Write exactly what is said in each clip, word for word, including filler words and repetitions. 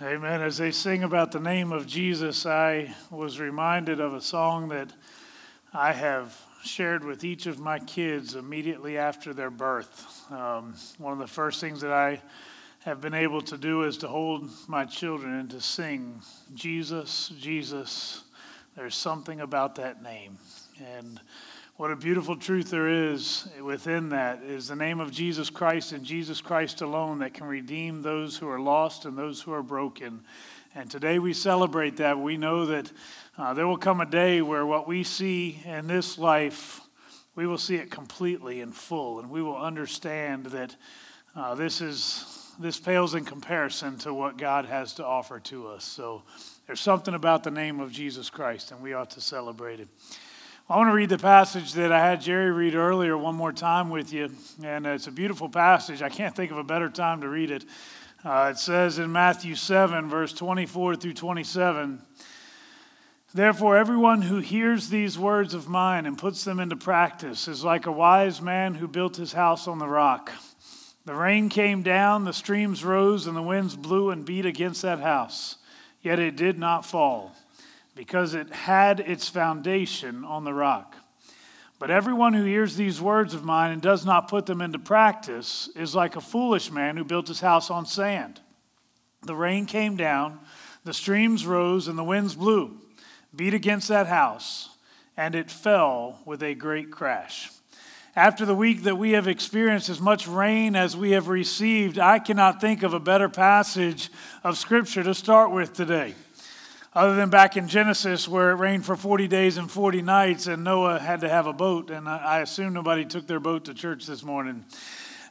Amen. As they sing about the name of Jesus, I was reminded of a song that I have shared with each of my kids immediately after their birth. Um, one of the first things that I have been able to do is to hold my children and to sing, Jesus, Jesus, there's something about that name. And what a beautiful truth there is within that is the name of Jesus Christ and Jesus Christ alone that can redeem those who are lost and those who are broken. And today we celebrate that. We know that uh, there will come a day where what we see in this life, we will see it completely and full, and we will understand that uh, this is this pales in comparison to what God has to offer to us. So there's something about the name of Jesus Christ, and we ought to celebrate it. I want to read the passage that I had Jerry read earlier one more time with you, and it's a beautiful passage. I can't think of a better time to read it. Uh, it says in Matthew seven, verse twenty-four through twenty-seven, "Therefore everyone who hears these words of mine and puts them into practice is like a wise man who built his house on the rock. The rain came down, the streams rose, and the winds blew and beat against that house, yet it did not fall, because it had its foundation on the rock. But everyone who hears these words of mine and does not put them into practice is like a foolish man who built his house on sand. The rain came down, the streams rose, and the winds blew, beat against that house, and it fell with a great crash. After the week that we have experienced as much rain as we have received, I cannot think of a better passage of Scripture to start with today. Other than back in Genesis where it rained for forty days and forty nights and Noah had to have a boat, and I assume nobody took their boat to church this morning.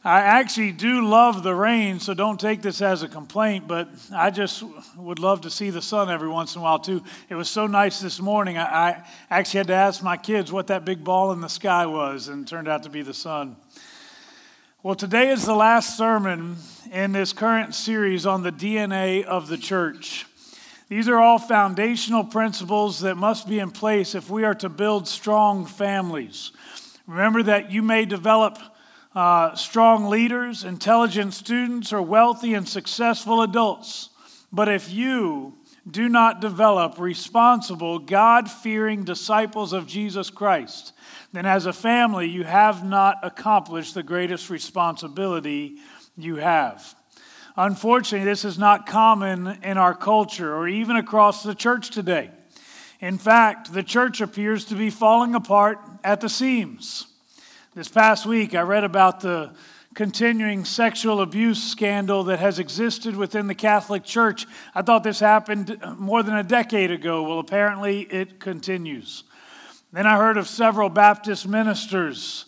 I actually do love the rain, so don't take this as a complaint, but I just would love to see the sun every once in a while too. It was so nice this morning, I actually had to ask my kids what that big ball in the sky was, and it turned out to be the sun. Well, today is the last sermon in this current series on the D N A of the church. These are all foundational principles that must be in place if we are to build strong families. Remember that you may develop uh, strong leaders, intelligent students, or wealthy and successful adults. But if you do not develop responsible, God-fearing disciples of Jesus Christ, then as a family, you have not accomplished the greatest responsibility you have. Unfortunately, this is not common in our culture or even across the church today. In fact, the church appears to be falling apart at the seams. This past week, I read about the continuing sexual abuse scandal that has existed within the Catholic Church. I thought this happened more than a decade ago. Well, apparently it continues. Then I heard of several Baptist ministers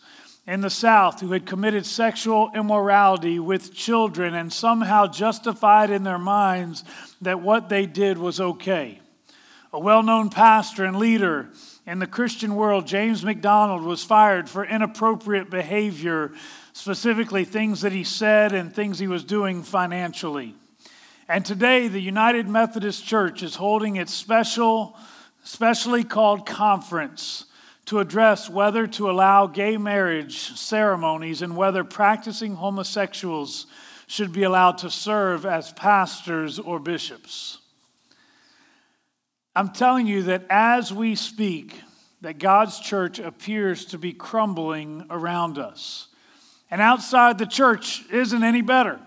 in the South who had committed sexual immorality with children and somehow justified in their minds that what they did was okay. A well-known pastor and leader in the Christian world, James McDonald, was fired for inappropriate behavior, specifically things that he said and things he was doing financially. And today, the United Methodist Church is holding its special, specially called conference to address whether to allow gay marriage ceremonies and whether practicing homosexuals should be allowed to serve as pastors or bishops. I'm telling you that as we speak, that God's church appears to be crumbling around us. And outside the church isn't any better.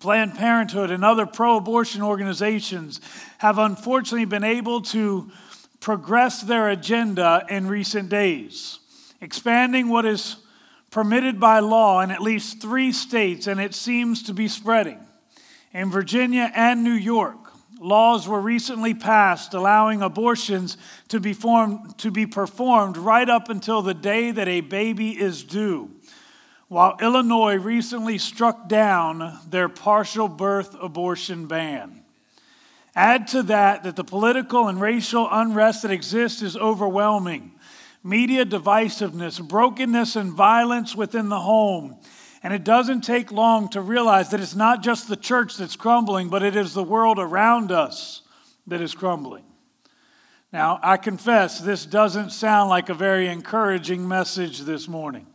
Planned Parenthood and other pro-abortion organizations have unfortunately been able to progress their agenda in recent days, expanding what is permitted by law in at least three states, and it seems to be spreading. In Virginia and New York, laws were recently passed allowing abortions to be, formed, to be performed right up until the day that a baby is due, while Illinois recently struck down their partial birth abortion ban. Add to that that the political and racial unrest that exists is overwhelming. Media divisiveness, brokenness, and violence within the home. And it doesn't take long to realize that it's not just the church that's crumbling, but it is the world around us that is crumbling. Now, I confess, this doesn't sound like a very encouraging message this morning.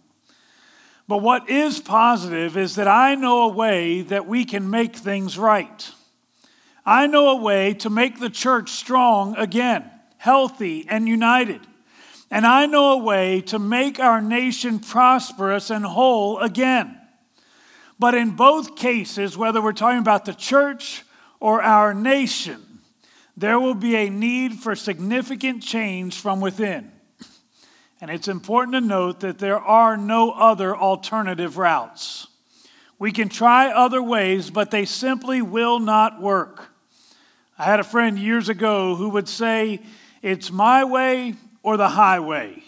But what is positive is that I know a way that we can make things right. I know a way to make the church strong again, healthy and united. And I know a way to make our nation prosperous and whole again. But in both cases, whether we're talking about the church or our nation, there will be a need for significant change from within. And it's important to note that there are no other alternative routes. We can try other ways, but they simply will not work. I had a friend years ago who would say, "It's my way or the highway."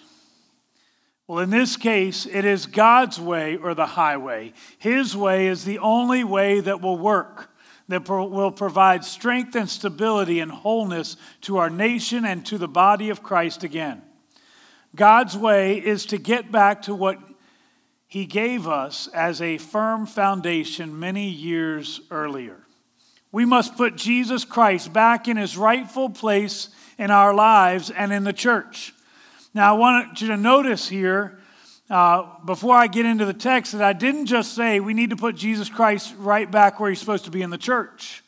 Well, in this case, it is God's way or the highway. His way is the only way that will work, that will provide strength and stability and wholeness to our nation and to the body of Christ again. God's way is to get back to what He gave us as a firm foundation many years earlier. We must put Jesus Christ back in His rightful place in our lives and in the church. Now, I want you to notice here, uh, before I get into the text, that I didn't just say we need to put Jesus Christ right back where He's supposed to be in the church,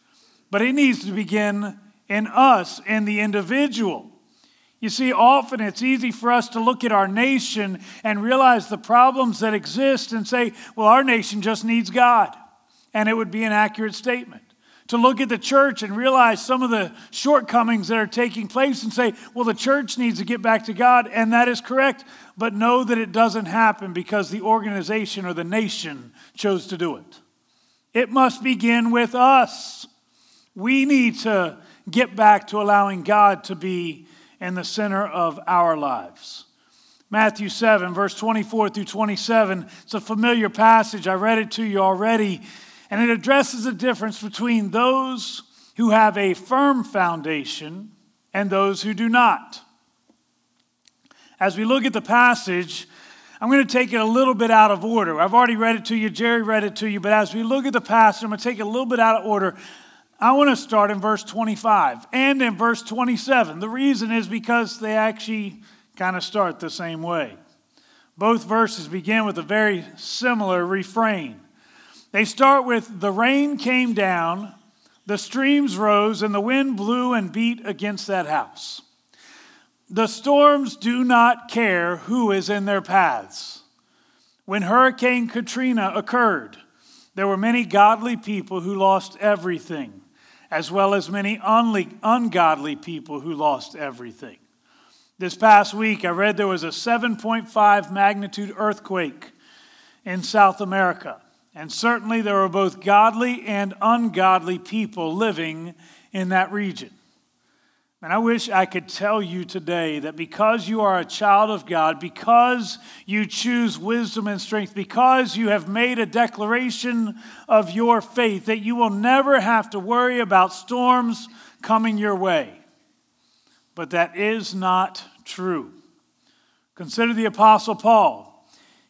but it needs to begin in us, in the individual. You see, often it's easy for us to look at our nation and realize the problems that exist and say, well, our nation just needs God. And it would be an accurate statement. To look at the church and realize some of the shortcomings that are taking place and say, well, the church needs to get back to God, and that is correct. But know that it doesn't happen because the organization or the nation chose to do it. It must begin with us. We need to get back to allowing God to be and the center of our lives. Matthew seven, verse twenty-four through twenty-seven. It's a familiar passage. I read it to you already. And it addresses the difference between those who have a firm foundation and those who do not. As we look at the passage, I'm going to take it a little bit out of order. I've already read it to you. Jerry read it to you. But as we look at the passage, I'm going to take it a little bit out of order. I want to start in verse twenty-five and in verse twenty-seven. The reason is because they actually kind of start the same way. Both verses begin with a very similar refrain. They start with, the rain came down, the streams rose, and the wind blew and beat against that house. The storms do not care who is in their paths. When Hurricane Katrina occurred, there were many godly people who lost everything, as well as many ungodly people who lost everything. This past week, I read there was a seven point five magnitude earthquake in South America. And certainly there were both godly and ungodly people living in that region. And I wish I could tell you today that because you are a child of God, because you choose wisdom and strength, because you have made a declaration of your faith, that you will never have to worry about storms coming your way. But that is not true. Consider the Apostle Paul.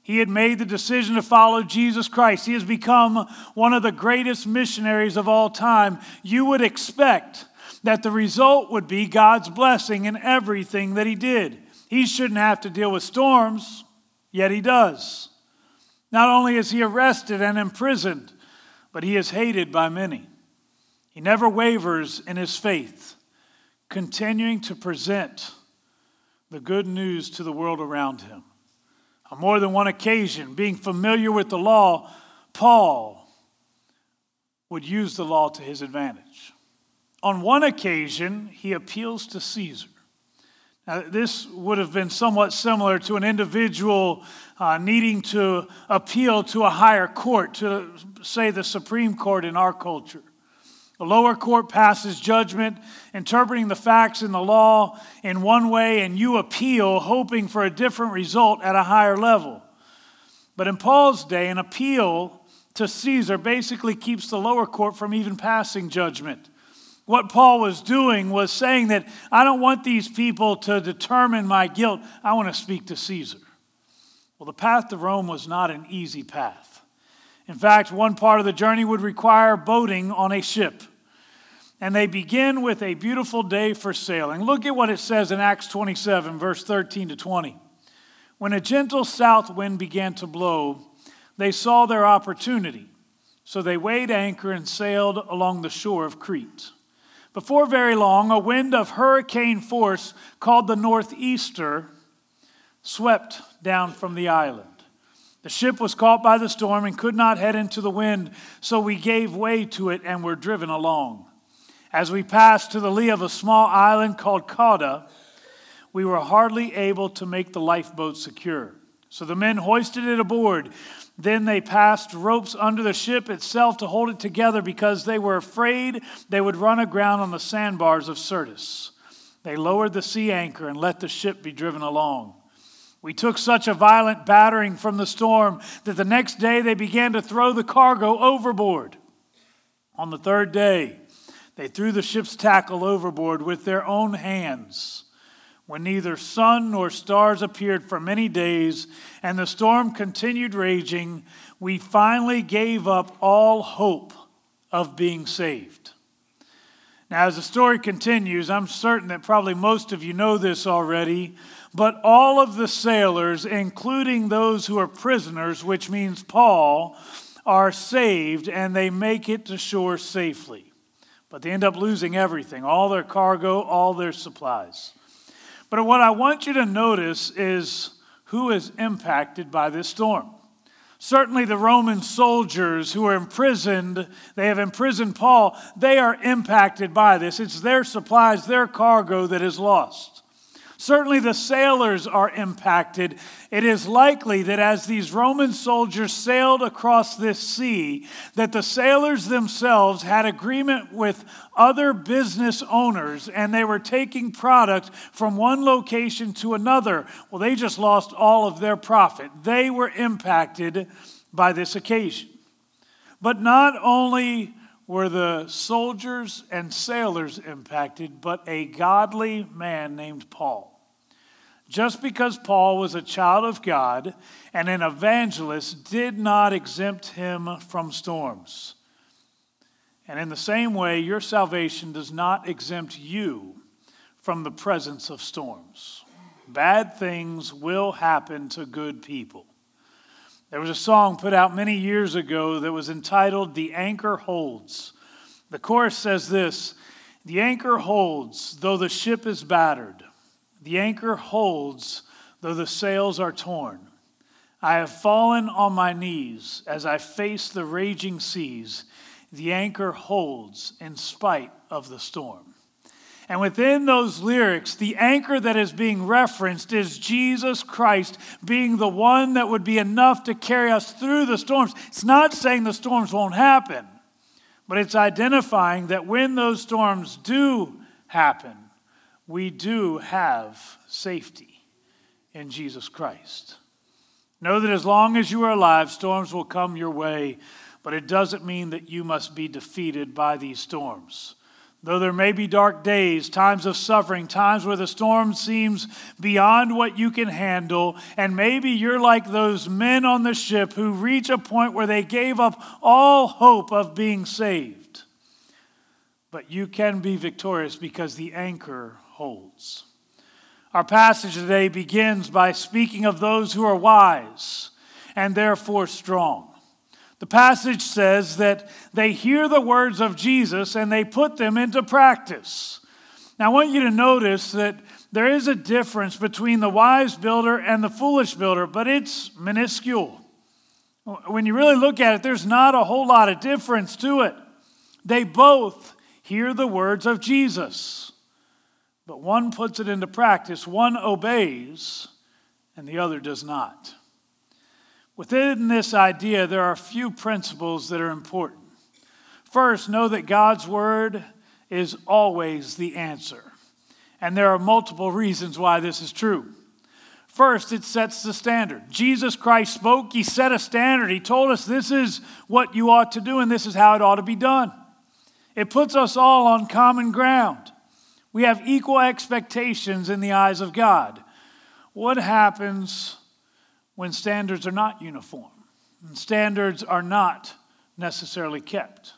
He had made the decision to follow Jesus Christ. He has become one of the greatest missionaries of all time. You would expect that the result would be God's blessing in everything that he did. He shouldn't have to deal with storms, yet he does. Not only is he arrested and imprisoned, but he is hated by many. He never wavers in his faith, continuing to present the good news to the world around him. On more than one occasion, being familiar with the law, Paul would use the law to his advantage. On one occasion, he appeals to Caesar. Now, this would have been somewhat similar to an individual uh, needing to appeal to a higher court, to say the Supreme Court in our culture. The lower court passes judgment, interpreting the facts in the law in one way, and you appeal, hoping for a different result at a higher level. But in Paul's day, an appeal to Caesar basically keeps the lower court from even passing judgment. What Paul was doing was saying that I don't want these people to determine my guilt. I want to speak to Caesar. Well, the path to Rome was not an easy path. In fact, one part of the journey would require boating on a ship. And they begin with a beautiful day for sailing. Look at what it says in Acts twenty-seven, verse thirteen to twenty. When a gentle south wind began to blow, they saw their opportunity. So they weighed anchor and sailed along the shore of Crete. Before very long, a wind of hurricane force called the Northeaster swept down from the island. The ship was caught by the storm and could not head into the wind, so we gave way to it and were driven along. As we passed to the lee of a small island called Cauda, we were hardly able to make the lifeboat secure. So the men hoisted it aboard. Then they passed ropes under the ship itself to hold it together because they were afraid they would run aground on the sandbars of Sirtis. They lowered the sea anchor and let the ship be driven along. We took such a violent battering from the storm that the next day they began to throw the cargo overboard. On the third day, they threw the ship's tackle overboard with their own hands, when neither sun nor stars appeared for many days, and the storm continued raging. We finally gave up all hope of being saved. Now, as the story continues, I'm certain that probably most of you know this already, but all of the sailors, including those who are prisoners, which means Paul, are saved and they make it to shore safely. But they end up losing everything, all their cargo, all their supplies. But what I want you to notice is who is impacted by this storm. Certainly the Roman soldiers who are imprisoned, they have imprisoned Paul, they are impacted by this. It's their supplies, their cargo that is lost. Certainly the sailors are impacted. It is likely that as these Roman soldiers sailed across this sea, that the sailors themselves had agreement with other business owners and they were taking product from one location to another. Well, they just lost all of their profit. They were impacted by this occasion. But not only were the soldiers and sailors impacted, but a godly man named Paul. Just because Paul was a child of God and an evangelist did not exempt him from storms. And in the same way, your salvation does not exempt you from the presence of storms. Bad things will happen to good people. There was a song put out many years ago that was entitled, "The Anchor Holds." The chorus says this, "The anchor holds though the ship is battered. The anchor holds though the sails are torn. I have fallen on my knees as I face the raging seas. The anchor holds in spite of the storm." And within those lyrics, the anchor that is being referenced is Jesus Christ being the one that would be enough to carry us through the storms. It's not saying the storms won't happen, but it's identifying that when those storms do happen, we do have safety in Jesus Christ. Know that as long as you are alive, storms will come your way, but it doesn't mean that you must be defeated by these storms. Though there may be dark days, times of suffering, times where the storm seems beyond what you can handle, and maybe you're like those men on the ship who reach a point where they gave up all hope of being saved. But you can be victorious because the anchor holds. Our passage today begins by speaking of those who are wise and therefore strong. The passage says that they hear the words of Jesus and they put them into practice. Now, I want you to notice that there is a difference between the wise builder and the foolish builder, but it's minuscule. When you really look at it, there's not a whole lot of difference to it. They both hear the words of Jesus, but one puts it into practice, one obeys, and the other does not. Within this idea, there are a few principles that are important. First, know that God's word is always the answer. And there are multiple reasons why this is true. First, it sets the standard. Jesus Christ spoke, he set a standard. He told us this is what you ought to do and this is how it ought to be done. It puts us all on common ground. We have equal expectations in the eyes of God. What happens when standards are not uniform, and standards are not necessarily kept?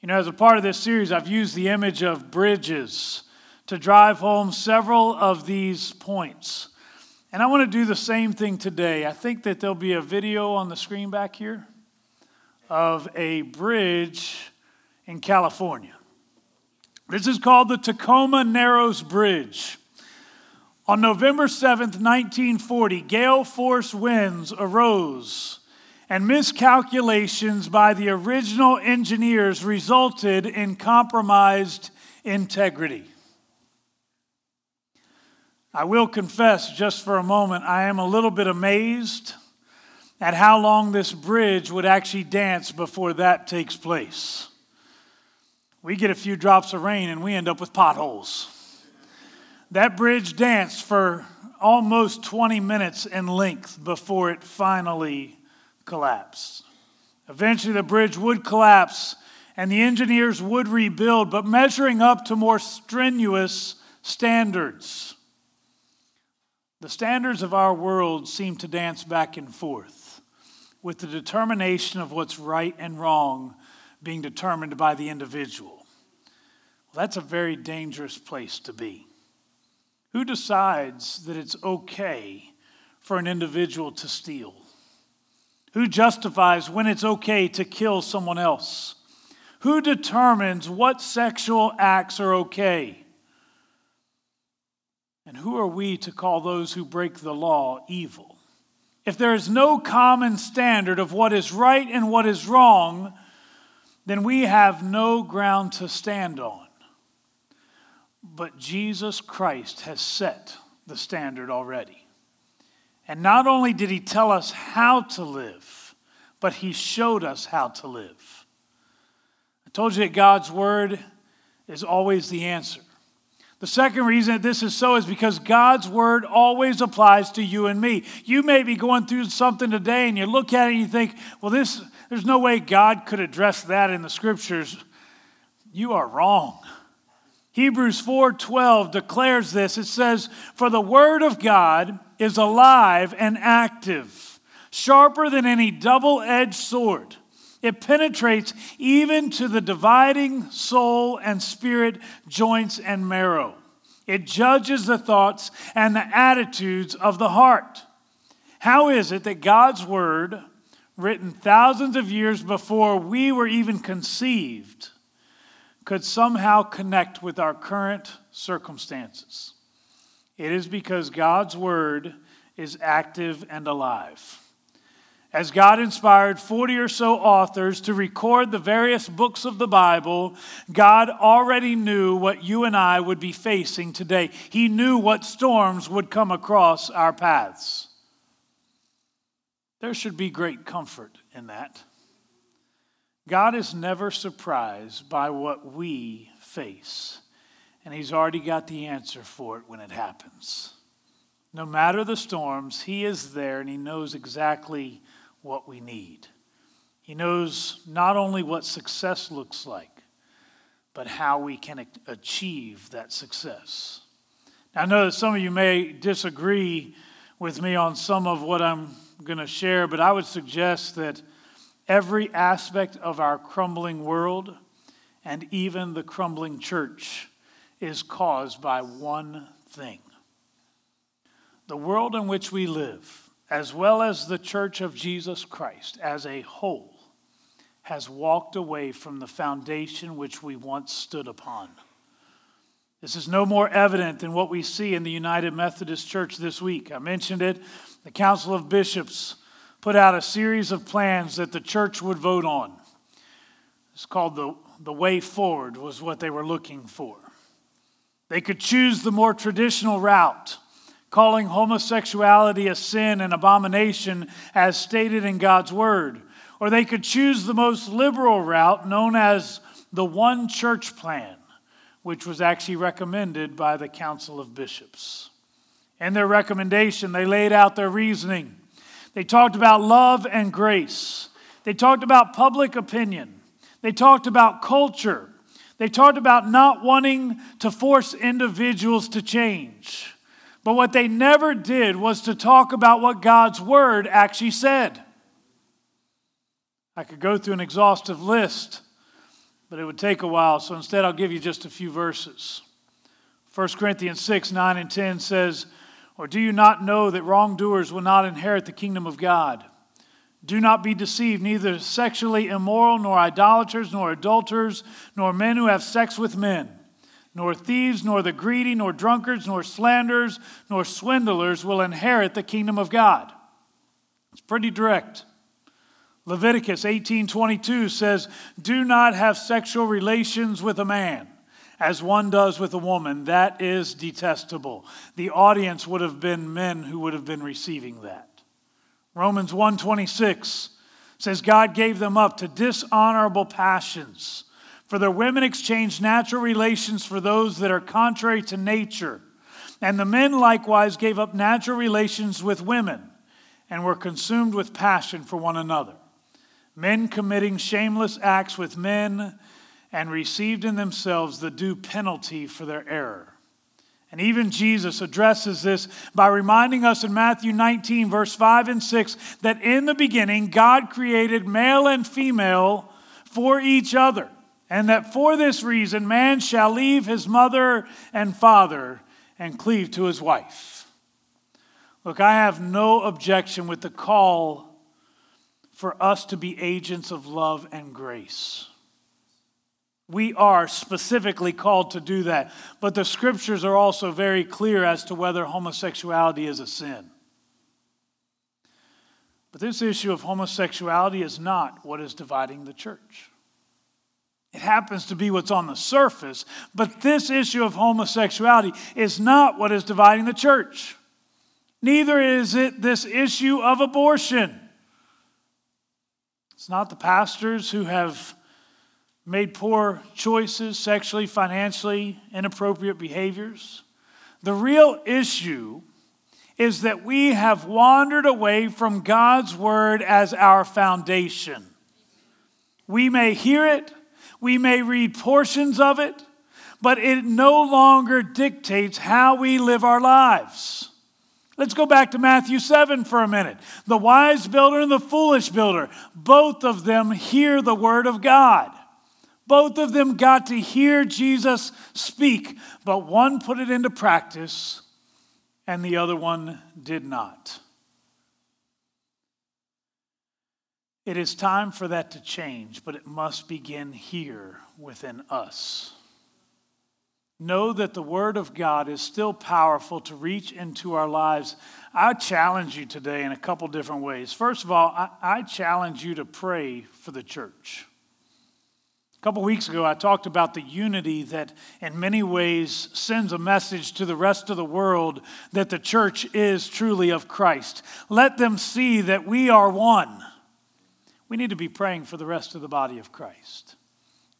You know, as a part of this series, I've used the image of bridges to drive home several of these points. And I want to do the same thing today. I think that there'll be a video on the screen back here of a bridge in California. This is called the Tacoma Narrows Bridge. On November seventh, nineteen forty, gale force winds arose, and miscalculations by the original engineers resulted in compromised integrity. I will confess, just for a moment, I am a little bit amazed at how long this bridge would actually dance before that takes place. We get a few drops of rain and we end up with potholes. That bridge danced for almost twenty minutes in length before it finally collapsed. Eventually the bridge would collapse and the engineers would rebuild, but measuring up to more strenuous standards. The standards of our world seem to dance back and forth, with the determination of what's right and wrong being determined by the individual. Well, that's a very dangerous place to be. Who decides that it's okay for an individual to steal? Who justifies when it's okay to kill someone else? Who determines what sexual acts are okay? And who are we to call those who break the law evil? If there is no common standard of what is right and what is wrong, then we have no ground to stand on. But Jesus Christ has set the standard already. And not only did he tell us how to live, but he showed us how to live. I told you that God's word is always the answer. The second reason that this is so is because God's word always applies to you and me. You may be going through something today and you look at it and you think, well, this, there's no way God could address that in the scriptures. You are wrong. Hebrews four twelve declares this. It says, "For the word of God is alive and active, sharper than any double-edged sword. It penetrates even to the dividing soul and spirit, joints and marrow. It judges the thoughts and the attitudes of the heart." How is it that God's word, written thousands of years before we were even conceived, could somehow connect with our current circumstances? It is because God's word is active and alive. As God inspired forty or so authors to record the various books of the Bible, God already knew what you and I would be facing today. He knew what storms would come across our paths. There should be great comfort in that. God is never surprised by what we face, and he's already got the answer for it when it happens. No matter the storms, he is there, and he knows exactly what we need. He knows not only what success looks like, but how we can achieve that success. Now, I know that some of you may disagree with me on some of what I'm going to share, but I would suggest that every aspect of our crumbling world and even the crumbling church is caused by one thing. The world in which we live, as well as the Church of Jesus Christ as a whole, has walked away from the foundation which we once stood upon. This is no more evident than what we see in the United Methodist Church this week. I mentioned it. The Council of Bishops put out a series of plans that the church would vote on. It's called the, the Way Forward, was what they were looking for. They could choose the more traditional route, calling homosexuality a sin and abomination as stated in God's word. Or they could choose the most liberal route, known as the One Church Plan, which was actually recommended by the Council of Bishops. In their recommendation, they laid out their reasoning. They talked about love and grace. They talked about public opinion. They talked about culture. They talked about not wanting to force individuals to change. But what they never did was to talk about what God's word actually said. I could go through an exhaustive list, but it would take a while. So instead, I'll give you just a few verses. First Corinthians six, nine and ten says, "Or do you not know that wrongdoers will not inherit the kingdom of God? Do not be deceived, neither sexually immoral, nor idolaters, nor adulterers, nor men who have sex with men, nor thieves, nor the greedy, nor drunkards, nor slanderers, nor swindlers will inherit the kingdom of God. It's pretty direct. Leviticus eighteen twenty-two says, do not have sexual relations with a man, as one does with a woman. That is detestable. The audience would have been men who would have been receiving that. Romans one twenty-six says, God gave them up to dishonorable passions. For their women exchanged natural relations for those that are contrary to nature. And the men likewise gave up natural relations with women and were consumed with passion for one another. Men committing shameless acts with men and received in themselves the due penalty for their error. And even Jesus addresses this by reminding us in Matthew nineteen, verse five and six, that in the beginning God created male and female for each other. And that for this reason, man shall leave his mother and father and cleave to his wife. Look, I have no objection with the call for us to be agents of love and grace. We are specifically called to do that. But the scriptures are also very clear as to whether homosexuality is a sin. But this issue of homosexuality is not what is dividing the church. It happens to be what's on the surface, but this issue of homosexuality is not what is dividing the church. Neither is it this issue of abortion. It's not the pastors who have made poor choices sexually, financially, inappropriate behaviors. The real issue is that we have wandered away from God's word as our foundation. We may hear it, we may read portions of it, but it no longer dictates how we live our lives. Let's go back to Matthew seven for a minute. The wise builder and the foolish builder, both of them hear the word of God. Both of them got to hear Jesus speak, but one put it into practice and the other one did not. It is time for that to change, but it must begin here within us. Know that the word of God is still powerful to reach into our lives. I challenge you today in a couple different ways. First of all, I, I challenge you to pray for the church. A couple weeks ago, I talked about the unity that in many ways sends a message to the rest of the world that the church is truly of Christ. Let them see that we are one. We need to be praying for the rest of the body of Christ.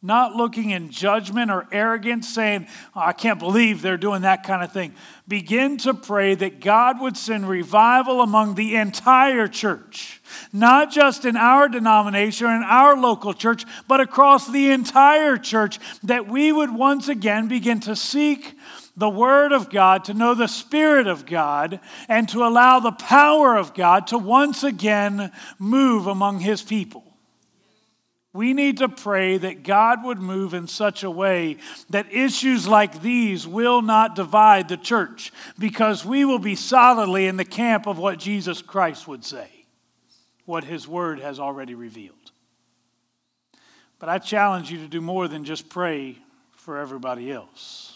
Not looking in judgment or arrogance, saying, oh, I can't believe they're doing that kind of thing. Begin to pray that God would send revival among the entire church. Not just in our denomination or in our local church, but across the entire church, that we would once again begin to seek the word of God, to know the Spirit of God, and to allow the power of God to once again move among his people. We need to pray that God would move in such a way that issues like these will not divide the church, because we will be solidly in the camp of what Jesus Christ would say, what his word has already revealed. But I challenge you to do more than just pray for everybody else.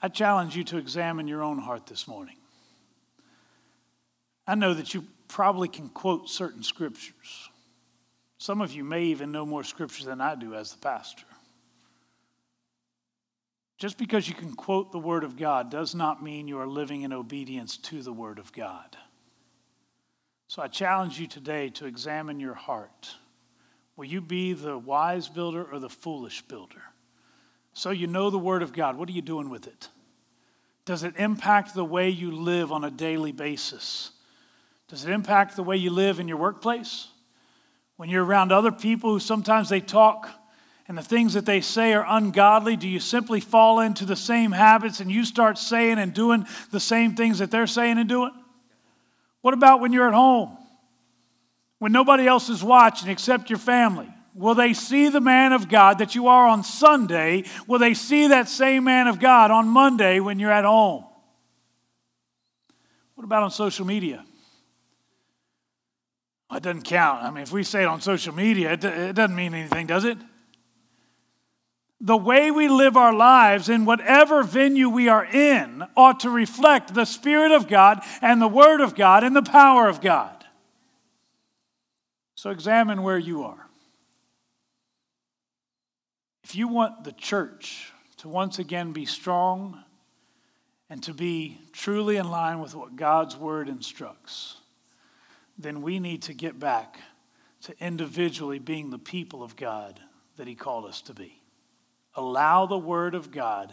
I challenge you to examine your own heart this morning. I know that you probably can quote certain scriptures. Some of you may even know more scripture than I do as the pastor. Just because you can quote the word of God does not mean you are living in obedience to the word of God. So I challenge you today to examine your heart. Will you be the wise builder or the foolish builder? So you know the word of God. What are you doing with it? Does it impact the way you live on a daily basis? Does it impact the way you live in your workplace? When you're around other people who sometimes they talk and the things that they say are ungodly, do you simply fall into the same habits and you start saying and doing the same things that they're saying and doing? What about when you're at home? When nobody else is watching except your family? Will they see the man of God that you are on Sunday? Will they see that same man of God on Monday when you're at home? What about on social media? Well, it doesn't count. I mean, if we say it on social media, it, it doesn't mean anything, does it? the way we live our lives in whatever venue we are in ought to reflect the Spirit of God and the Word of God and the power of God. So examine where you are. If you want the church to once again be strong and to be truly in line with what God's Word instructs, then we need to get back to individually being the people of God that He called us to be. Allow the Word of God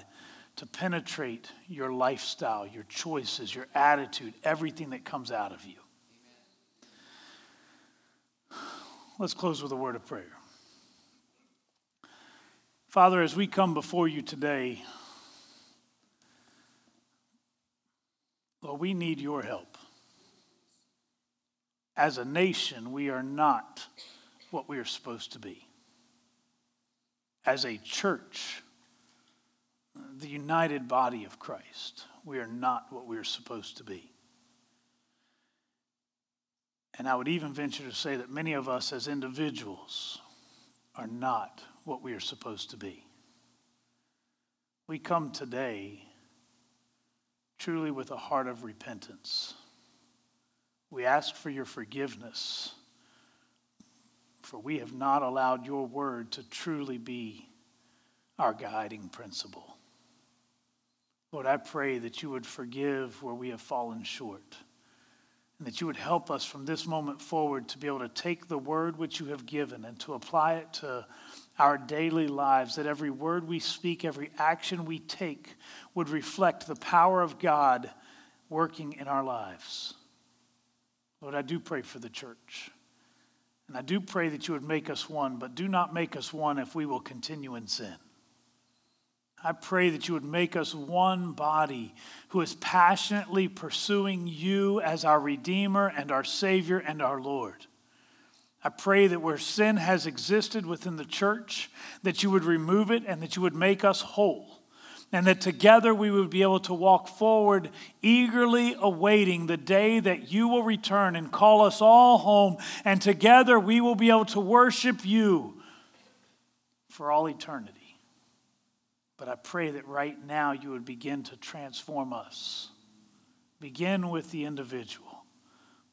to penetrate your lifestyle, your choices, your attitude, everything that comes out of you. Let's close with a word of prayer. Father, as we come before you today, Lord, we need your help. As a nation, we are not what we are supposed to be. As a church, the united body of Christ, we are not what we are supposed to be. And I would even venture to say that many of us as individuals are not what we are supposed to be. We come today truly with a heart of repentance. We ask for your forgiveness, for we have not allowed your word to truly be our guiding principle. Lord, I pray that you would forgive where we have fallen short, and that you would help us from this moment forward to be able to take the word which you have given and to apply it to our daily lives, that every word we speak, every action we take would reflect the power of God working in our lives. Lord, I do pray for the church. And I do pray that you would make us one, but do not make us one if we will continue in sin. I pray that you would make us one body who is passionately pursuing you as our Redeemer and our Savior and our Lord. I pray that where sin has existed within the church, that you would remove it and that you would make us whole, and that together we would be able to walk forward, eagerly awaiting the day that you will return and call us all home, and together we will be able to worship you for all eternity. But I pray that right now you would begin to transform us. Begin with the individual.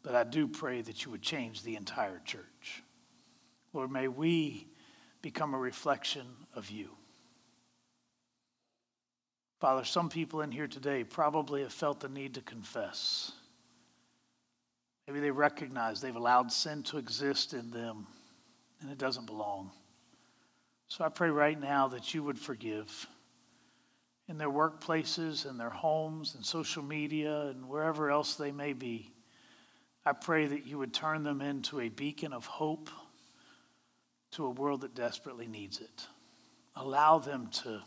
But I do pray that you would change the entire church. Lord, may we become a reflection of you. Father, some people in here today probably have felt the need to confess. Maybe they recognize they've allowed sin to exist in them and it doesn't belong. So I pray right now that you would forgive in their workplaces, in their homes, in social media, and wherever else they may be. I pray that you would turn them into a beacon of hope to a world that desperately needs it. Allow them to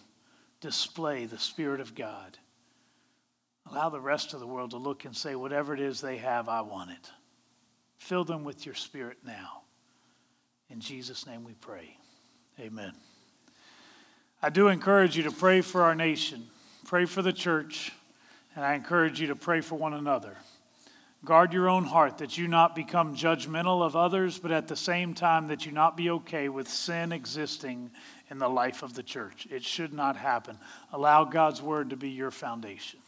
display the Spirit of God. Allow the rest of the world to look and say, whatever it is they have, I want it. Fill them with your Spirit now. In Jesus' name we pray. Amen. I do encourage you to pray for our nation, pray for the church, and I encourage you to pray for one another. Guard your own heart that you not become judgmental of others, but at the same time that you not be okay with sin existing in the life of the church. It should not happen. Allow God's word to be your foundation.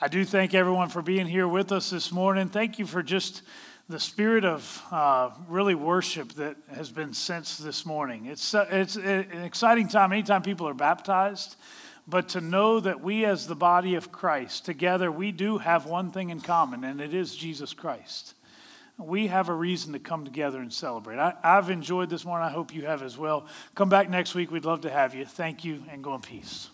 I do thank everyone for being here with us this morning. Thank you for just the spirit of uh, really worship that has been sensed this morning. It's, uh, it's an exciting time anytime people are baptized, but to know that we as the body of Christ together, we do have one thing in common, and it is Jesus Christ. We have a reason to come together and celebrate. I, I've enjoyed this morning. I hope you have as well. Come back next week. We'd love to have you. Thank you, and go in peace.